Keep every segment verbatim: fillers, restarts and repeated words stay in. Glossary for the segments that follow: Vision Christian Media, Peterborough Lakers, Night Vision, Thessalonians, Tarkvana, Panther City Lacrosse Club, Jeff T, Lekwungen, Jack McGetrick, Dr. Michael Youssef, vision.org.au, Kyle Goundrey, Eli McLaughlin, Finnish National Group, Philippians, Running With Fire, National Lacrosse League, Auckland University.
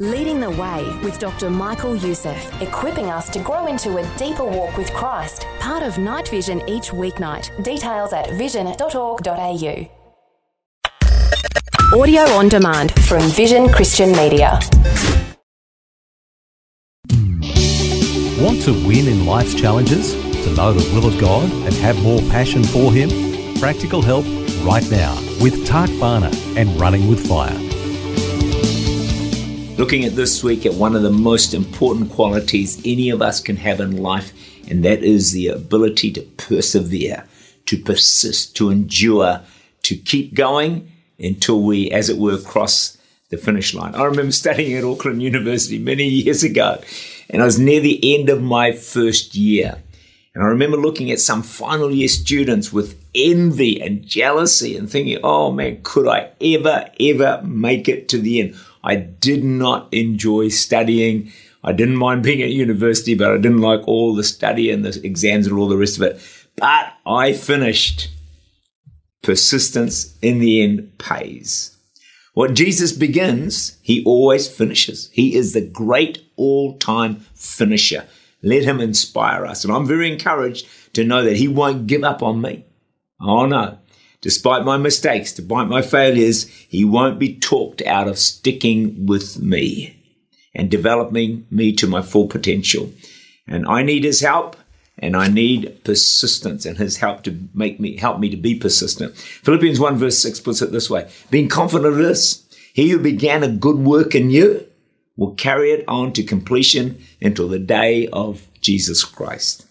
Leading the Way with Doctor Michael Youssef, equipping us to grow into a deeper walk with Christ. Part of Night Vision each weeknight. Details at vision dot org dot a u. Audio on demand from Vision Christian Media. Want to win in life's challenges? To know the will of God and have more passion for Him? Practical help right now with Tarkvana and Running With Fire. Looking at this week at one of the most important qualities any of us can have in life, and that is the ability to persevere, to persist, to endure, to keep going until we, as it were, cross the finish line. I remember studying at Auckland University many years ago, and I was near the end of my first year. And I remember looking at some final year students with envy and jealousy and thinking, oh man, could I ever, ever make it to the end? I did not enjoy studying. I didn't mind being at university, but I didn't like all the study and the exams and all the rest of it. But I finished. Persistence in the end pays. What Jesus begins, He always finishes. He is the great all-time finisher. Let Him inspire us. And I'm very encouraged to know that He won't give up on me. Oh, no. Despite my mistakes, despite my failures, He won't be talked out of sticking with me and developing me to my full potential. And I need His help, and I need persistence and His help to make me help me to be persistent. Philippians one verse six puts it this way, being confident of this, He who began a good work in you will carry it on to completion until the day of Jesus Christ.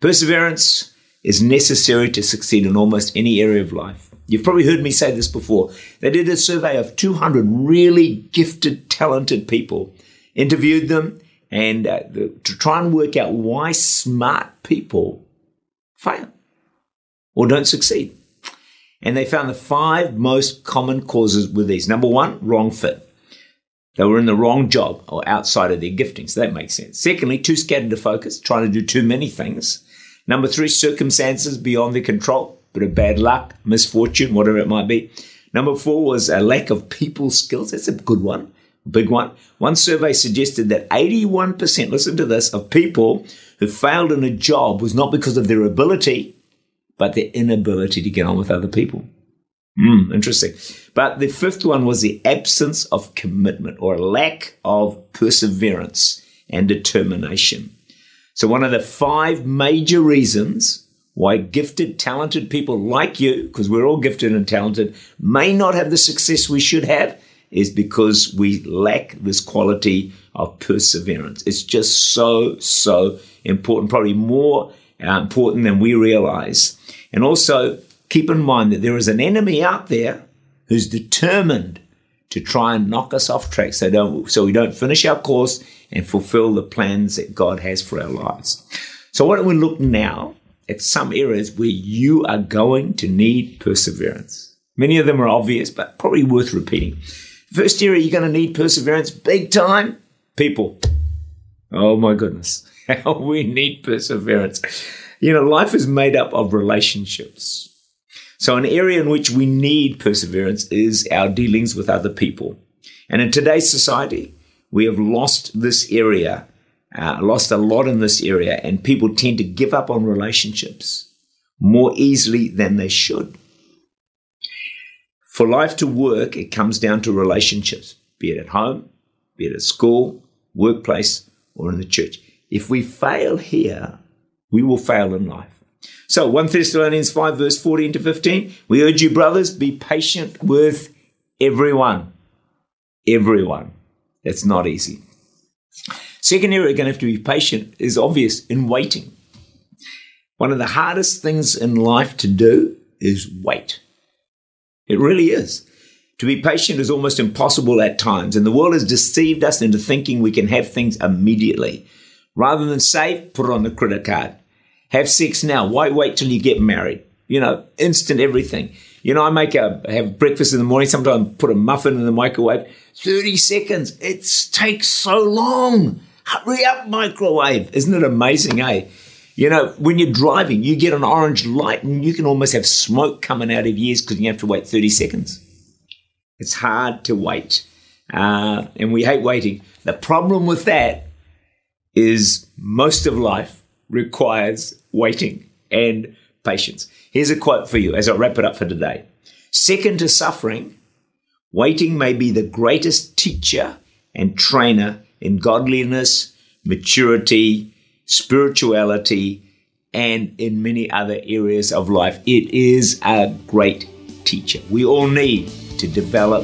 Perseverance is necessary to succeed in almost any area of life. You've probably heard me say this before. They did a survey of two hundred really gifted, talented people, interviewed them, and uh, the, to try and work out why smart people fail or don't succeed. And they found the five most common causes were these. Number one, wrong fit. They were in the wrong job or outside of their gifting, so that makes sense. Secondly, too scattered to focus, trying to do too many things. Number three, circumstances beyond their control, bit of bad luck, misfortune, whatever it might be. Number four was a lack of people skills. That's a good one, a big one. One survey suggested that eighty-one percent, listen to this, of people who failed in a job was not because of their ability, but their inability to get on with other people. Mm, interesting. But the fifth one was the absence of commitment or a lack of perseverance and determination. So one of the five major reasons why gifted, talented people like you, because we're all gifted and talented, may not have the success we should have is because we lack this quality of perseverance. It's just so, so important, probably more uh, important than we realize. And also keep in mind that there is an enemy out there who's determined to try and knock us off track so, don't, so we don't finish our course and fulfill the plans that God has for our lives. So why don't we look now at some areas where you are going to need perseverance. Many of them are obvious, but probably worth repeating. First area you're going to need perseverance, big time, people. Oh my goodness, how we need perseverance. You know, life is made up of relationships. So an area in which we need perseverance is our dealings with other people. And in today's society, we have lost this area, uh, lost a lot in this area, and people tend to give up on relationships more easily than they should. For life to work, it comes down to relationships, be it at home, be it at school, workplace, or in the church. If we fail here, we will fail in life. So First Thessalonians five, verse fourteen to fifteen, we urge you, brothers, be patient with everyone. Everyone. That's not easy. Second area you're going to have to be patient is obvious in waiting. One of the hardest things in life to do is wait. It really is. To be patient is almost impossible at times, and the world has deceived us into thinking we can have things immediately. Rather than save, put on the credit card. Have sex now. Why wait till you get married? You know, instant everything. You know, I make a have breakfast in the morning. Sometimes put a muffin in the microwave. thirty seconds. It takes so long. Hurry up, microwave. Isn't it amazing, eh? You know, when you're driving, you get an orange light and you can almost have smoke coming out of your ears because you have to wait thirty seconds. It's hard to wait. uh, and we hate waiting. The problem with that is most of life requires waiting and patience. Here's a quote for you as I wrap it up for today. Second to suffering, waiting may be the greatest teacher and trainer in godliness, maturity, spirituality, and in many other areas of life. It is a great teacher. We all need to develop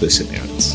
perseverance.